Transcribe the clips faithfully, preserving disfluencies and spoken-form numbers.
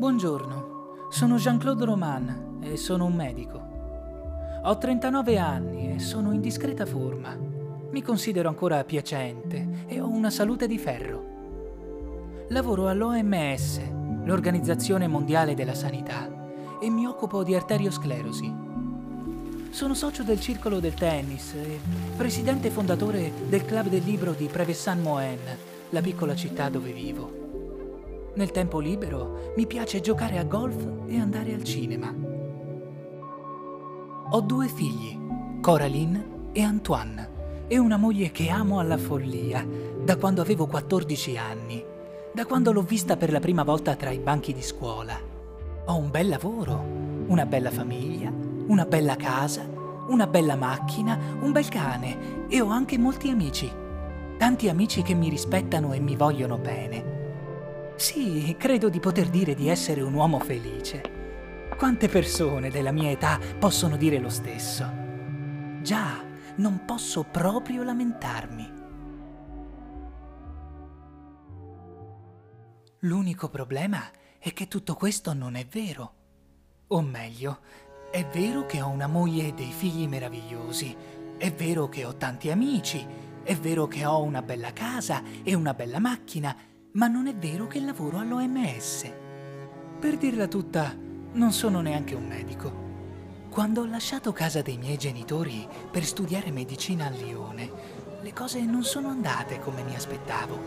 Buongiorno, sono Jean-Claude Romand e sono un medico. Ho trentanove anni e sono in discreta forma. Mi considero ancora piacente e ho una salute di ferro. Lavoro all'O M S, l'Organizzazione Mondiale della Sanità, e mi occupo di arteriosclerosi. Sono socio del Circolo del Tennis e presidente fondatore del Club del Libro di Prévessin-Moëns, la piccola città dove vivo. Nel tempo libero mi piace giocare a golf e andare al cinema. Ho due figli, Coraline e Antoine, e una moglie che amo alla follia, da quando avevo quattordici anni, da quando l'ho vista per la prima volta tra i banchi di scuola. Ho un bel lavoro, una bella famiglia, una bella casa, una bella macchina, un bel cane e ho anche molti amici. Tanti amici che mi rispettano e mi vogliono bene. Sì, credo di poter dire di essere un uomo felice. Quante persone della mia età possono dire lo stesso? Già, non posso proprio lamentarmi. L'unico problema è che tutto questo non è vero. O meglio, è vero che ho una moglie e dei figli meravigliosi, è vero che ho tanti amici, è vero che ho una bella casa e una bella macchina, ma non è vero che lavoro all'O M S. Per dirla tutta, non sono neanche un medico. Quando ho lasciato casa dei miei genitori per studiare medicina a Lione, le cose non sono andate come mi aspettavo.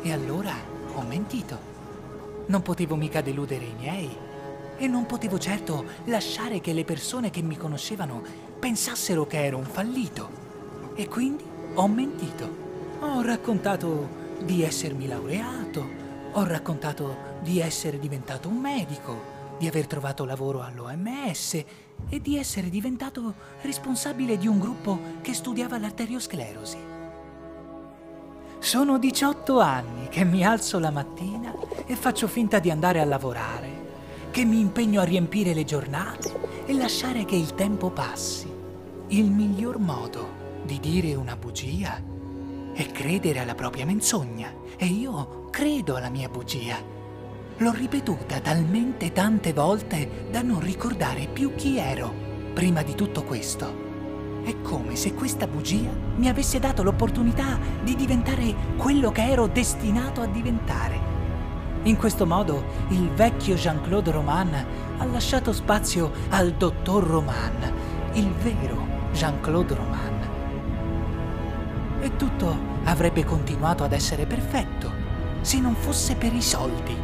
E allora ho mentito. Non potevo mica deludere i miei. E non potevo certo lasciare che le persone che mi conoscevano pensassero che ero un fallito. E quindi ho mentito. Ho raccontato di essermi laureato, ho raccontato di essere diventato un medico, di aver trovato lavoro all'O M S e di essere diventato responsabile di un gruppo che studiava l'arteriosclerosi. Sono diciotto anni che mi alzo la mattina e faccio finta di andare a lavorare, che mi impegno a riempire le giornate e lasciare che il tempo passi. Il miglior modo di dire una bugia è credere alla propria menzogna, e io credo alla mia bugia. L'ho ripetuta talmente tante volte da non ricordare più chi ero prima di tutto questo. È come se questa bugia mi avesse dato l'opportunità di diventare quello che ero destinato a diventare. In questo modo il vecchio Jean-Claude Romand ha lasciato spazio al dottor Romand, il vero Jean-Claude Romand. E tutto avrebbe continuato ad essere perfetto, se non fosse per i soldi.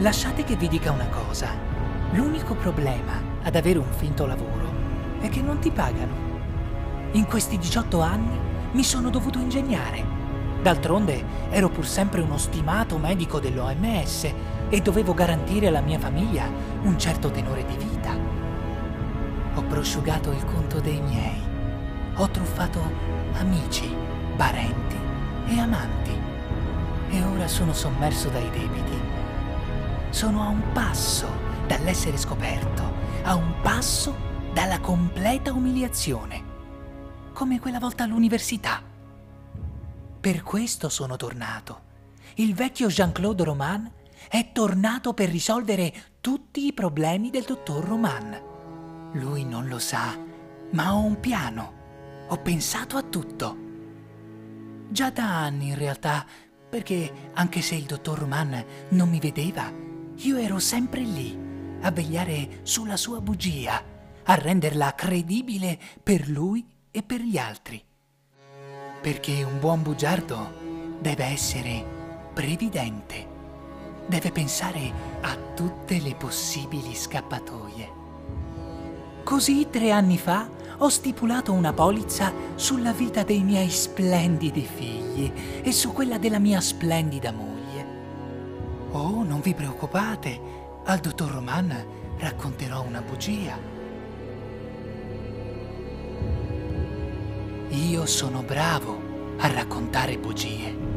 Lasciate che vi dica una cosa. L'unico problema ad avere un finto lavoro è che non ti pagano. In questi diciotto anni mi sono dovuto ingegnare. D'altronde ero pur sempre uno stimato medico dell'O M S e dovevo garantire alla mia famiglia un certo tenore di vita. Ho prosciugato il conto dei miei, ho truffato amici, parenti e amanti e ora sono sommerso dai debiti. Sono a un passo dall'essere scoperto, a un passo dalla completa umiliazione, come quella volta all'università. Per questo sono tornato. Il vecchio Jean-Claude Romand è tornato per risolvere tutti i problemi del dottor Romand. Lui non lo sa, ma ho un piano. Ho pensato a tutto. Già da anni, in realtà, perché anche se il dottor Romand non mi vedeva, io ero sempre lì, a vegliare sulla sua bugia, a renderla credibile per lui e per gli altri. Perché un buon bugiardo deve essere previdente. Deve pensare a tutte le possibili scappatoie. Così tre anni fa ho stipulato una polizza sulla vita dei miei splendidi figli e su quella della mia splendida moglie. Oh, non vi preoccupate, al dottor Romand racconterò una bugia. Io sono bravo a raccontare bugie.